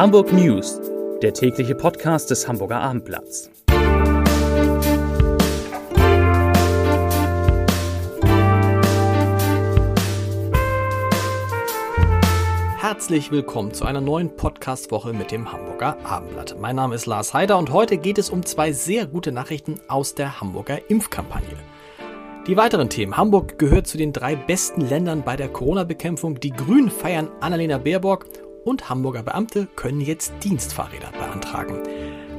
Hamburg News, der tägliche Podcast des Hamburger Abendblatts. Herzlich willkommen zu einer neuen Podcast-Woche mit dem Hamburger Abendblatt. Mein Name ist Lars Heider und heute geht es um zwei sehr gute Nachrichten aus der Hamburger Impfkampagne. Die weiteren Themen. Hamburg gehört zu den 3 besten Ländern bei der Corona-Bekämpfung. Die Grünen feiern Annalena Baerbock und Hamburger Beamte können jetzt Dienstfahrräder beantragen.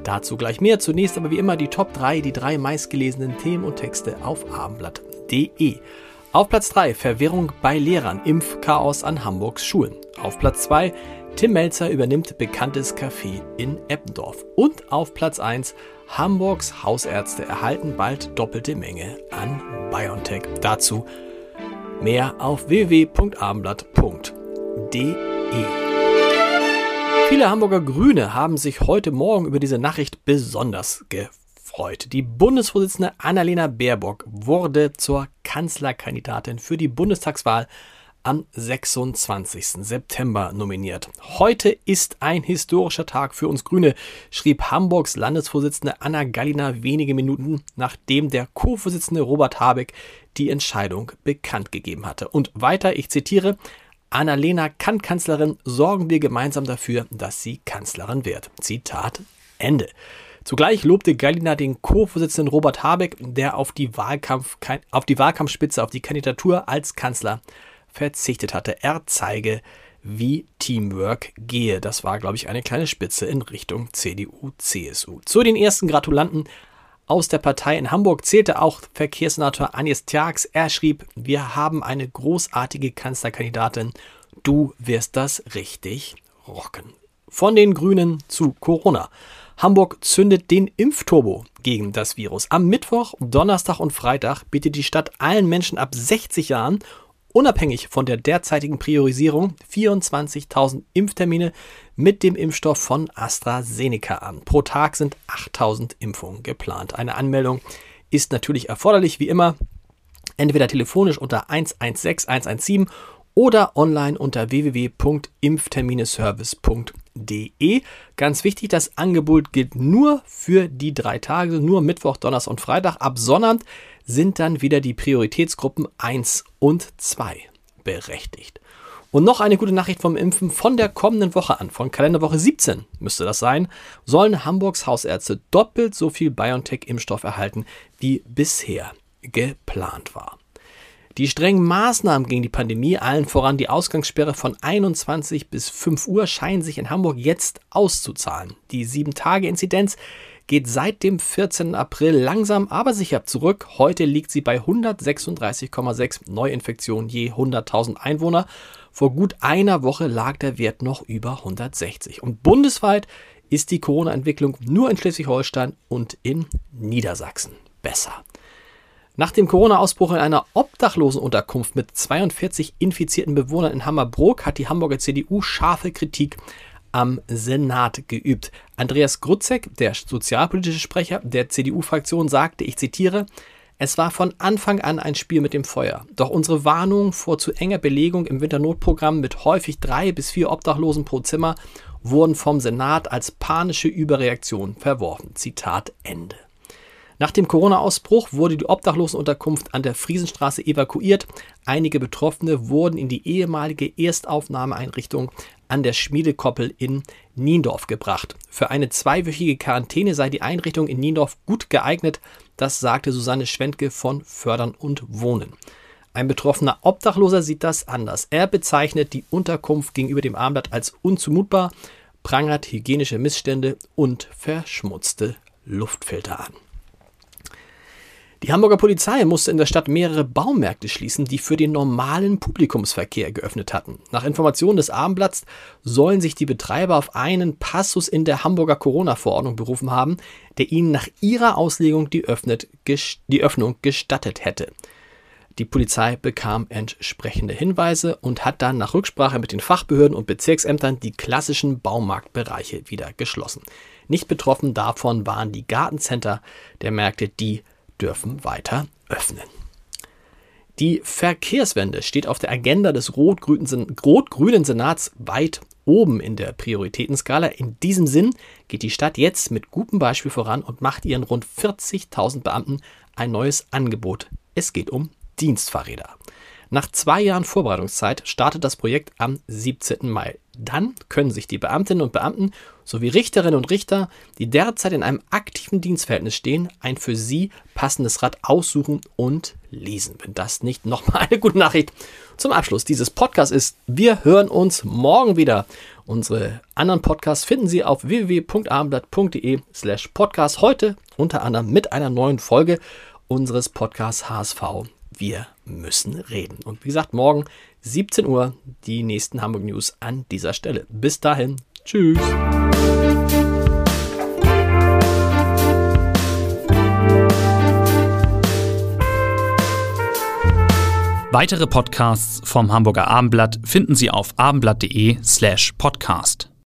Dazu gleich mehr. Zunächst aber wie immer die Top 3, die 3 meistgelesenen Themen und Texte auf abendblatt.de. Auf Platz 3 Verwirrung bei Lehrern, Impfchaos an Hamburgs Schulen. Auf Platz 2 Tim Melzer übernimmt bekanntes Café in Eppendorf. Und auf Platz 1 Hamburgs Hausärzte erhalten bald doppelte Menge an BioNTech. Dazu mehr auf www.abendblatt.de. Viele Hamburger Grüne haben sich heute Morgen über diese Nachricht besonders gefreut. Die Bundesvorsitzende Annalena Baerbock wurde zur Kanzlerkandidatin für die Bundestagswahl am 26. September nominiert. Heute ist ein historischer Tag für uns Grüne, schrieb Hamburgs Landesvorsitzende Anna Gallina wenige Minuten, nachdem der Co-Vorsitzende Robert Habeck die Entscheidung bekannt gegeben hatte. Und weiter, ich zitiere, Annalena kann Kanzlerin, sorgen wir gemeinsam dafür, dass sie Kanzlerin wird. Zitat Ende. Zugleich lobte Gallina den Co-Vorsitzenden Robert Habeck, der auf die Wahlkampfspitze, auf die Kandidatur als Kanzler verzichtet hatte. Er zeige, wie Teamwork gehe. Das war, glaube ich, eine kleine Spitze in Richtung CDU, CSU. Zu den ersten Gratulanten aus der Partei in Hamburg zählte auch Verkehrssenator Anjes Tjarks. Er schrieb, wir haben eine großartige Kanzlerkandidatin. Du wirst das richtig rocken. Von den Grünen zu Corona. Hamburg zündet den Impfturbo gegen das Virus. Am Mittwoch, Donnerstag und Freitag bietet die Stadt allen Menschen ab 60 Jahren unabhängig von der derzeitigen Priorisierung 24.000 Impftermine mit dem Impfstoff von AstraZeneca an. Pro Tag sind 8.000 Impfungen geplant. Eine Anmeldung ist natürlich erforderlich, wie immer, entweder telefonisch unter 116 117 oder online unter www.impftermineservice.de. Ganz wichtig, das Angebot gilt nur für die 3 Tage, nur Mittwoch, Donnerstag und Freitag. Ab Sonnabend sind dann wieder die Prioritätsgruppen 1 und 2 berechtigt. Und noch eine gute Nachricht vom Impfen von der kommenden Woche an, von Kalenderwoche 17 müsste das sein, sollen Hamburgs Hausärzte doppelt so viel BioNTech-Impfstoff erhalten, wie bisher geplant war. Die strengen Maßnahmen gegen die Pandemie, allen voran die Ausgangssperre von 21 bis 5 Uhr, scheinen sich in Hamburg jetzt auszuzahlen. Die 7-Tage-Inzidenz geht seit dem 14. April langsam, aber sicher zurück. Heute liegt sie bei 136,6 Neuinfektionen je 100.000 Einwohner. Vor gut einer Woche lag der Wert noch über 160. Und bundesweit ist die Corona-Entwicklung nur in Schleswig-Holstein und in Niedersachsen besser. Nach dem Corona-Ausbruch in einer Obdachlosenunterkunft mit 42 infizierten Bewohnern in Hammerbrook hat die Hamburger CDU scharfe Kritik am Senat geübt. Andreas Grutzeck, der sozialpolitische Sprecher der CDU-Fraktion, sagte, ich zitiere, es war von Anfang an ein Spiel mit dem Feuer. Doch unsere Warnungen vor zu enger Belegung im Winternotprogramm mit häufig 3 bis 4 Obdachlosen pro Zimmer wurden vom Senat als panische Überreaktion verworfen. Zitat Ende. Nach dem Corona-Ausbruch wurde die Obdachlosenunterkunft an der Friesenstraße evakuiert. Einige Betroffene wurden in die ehemalige Erstaufnahmeeinrichtung an der Schmiedekoppel in Niendorf gebracht. Für eine 2-wöchige Quarantäne sei die Einrichtung in Niendorf gut geeignet, das sagte Susanne Schwendke von Fördern und Wohnen. Ein betroffener Obdachloser sieht das anders. Er bezeichnet die Unterkunft gegenüber dem Abendblatt als unzumutbar, prangert hygienische Missstände und verschmutzte Luftfilter an. Die Hamburger Polizei musste in der Stadt mehrere Baumärkte schließen, die für den normalen Publikumsverkehr geöffnet hatten. Nach Informationen des Abendblatts sollen sich die Betreiber auf einen Passus in der Hamburger Corona-Verordnung berufen haben, der ihnen nach ihrer Auslegung die Öffnung gestattet hätte. Die Polizei bekam entsprechende Hinweise und hat dann nach Rücksprache mit den Fachbehörden und Bezirksämtern die klassischen Baumarktbereiche wieder geschlossen. Nicht betroffen davon waren die Gartencenter der Märkte, die dürfen weiter öffnen. Die Verkehrswende steht auf der Agenda des rot-grünen Senats weit oben in der Prioritätenskala. In diesem Sinn geht die Stadt jetzt mit gutem Beispiel voran und macht ihren rund 40.000 Beamten ein neues Angebot. Es geht um Dienstfahrräder. Nach 2 Jahren Vorbereitungszeit startet das Projekt am 17. Mai. Dann können sich die Beamtinnen und Beamten sowie Richterinnen und Richter, die derzeit in einem aktiven Dienstverhältnis stehen, ein für sie passendes Rad aussuchen und leasen. Wenn das nicht nochmal eine gute Nachricht zum Abschluss dieses Podcasts ist, wir hören uns morgen wieder. Unsere anderen Podcasts finden Sie auf www.abendblatt.de/podcast. Heute unter anderem mit einer neuen Folge unseres Podcasts HSV. Wir müssen reden. Und wie gesagt, morgen 17 Uhr die nächsten Hamburg News an dieser Stelle. Bis dahin. Tschüss. Weitere Podcasts vom Hamburger Abendblatt finden Sie auf abendblatt.de/podcast.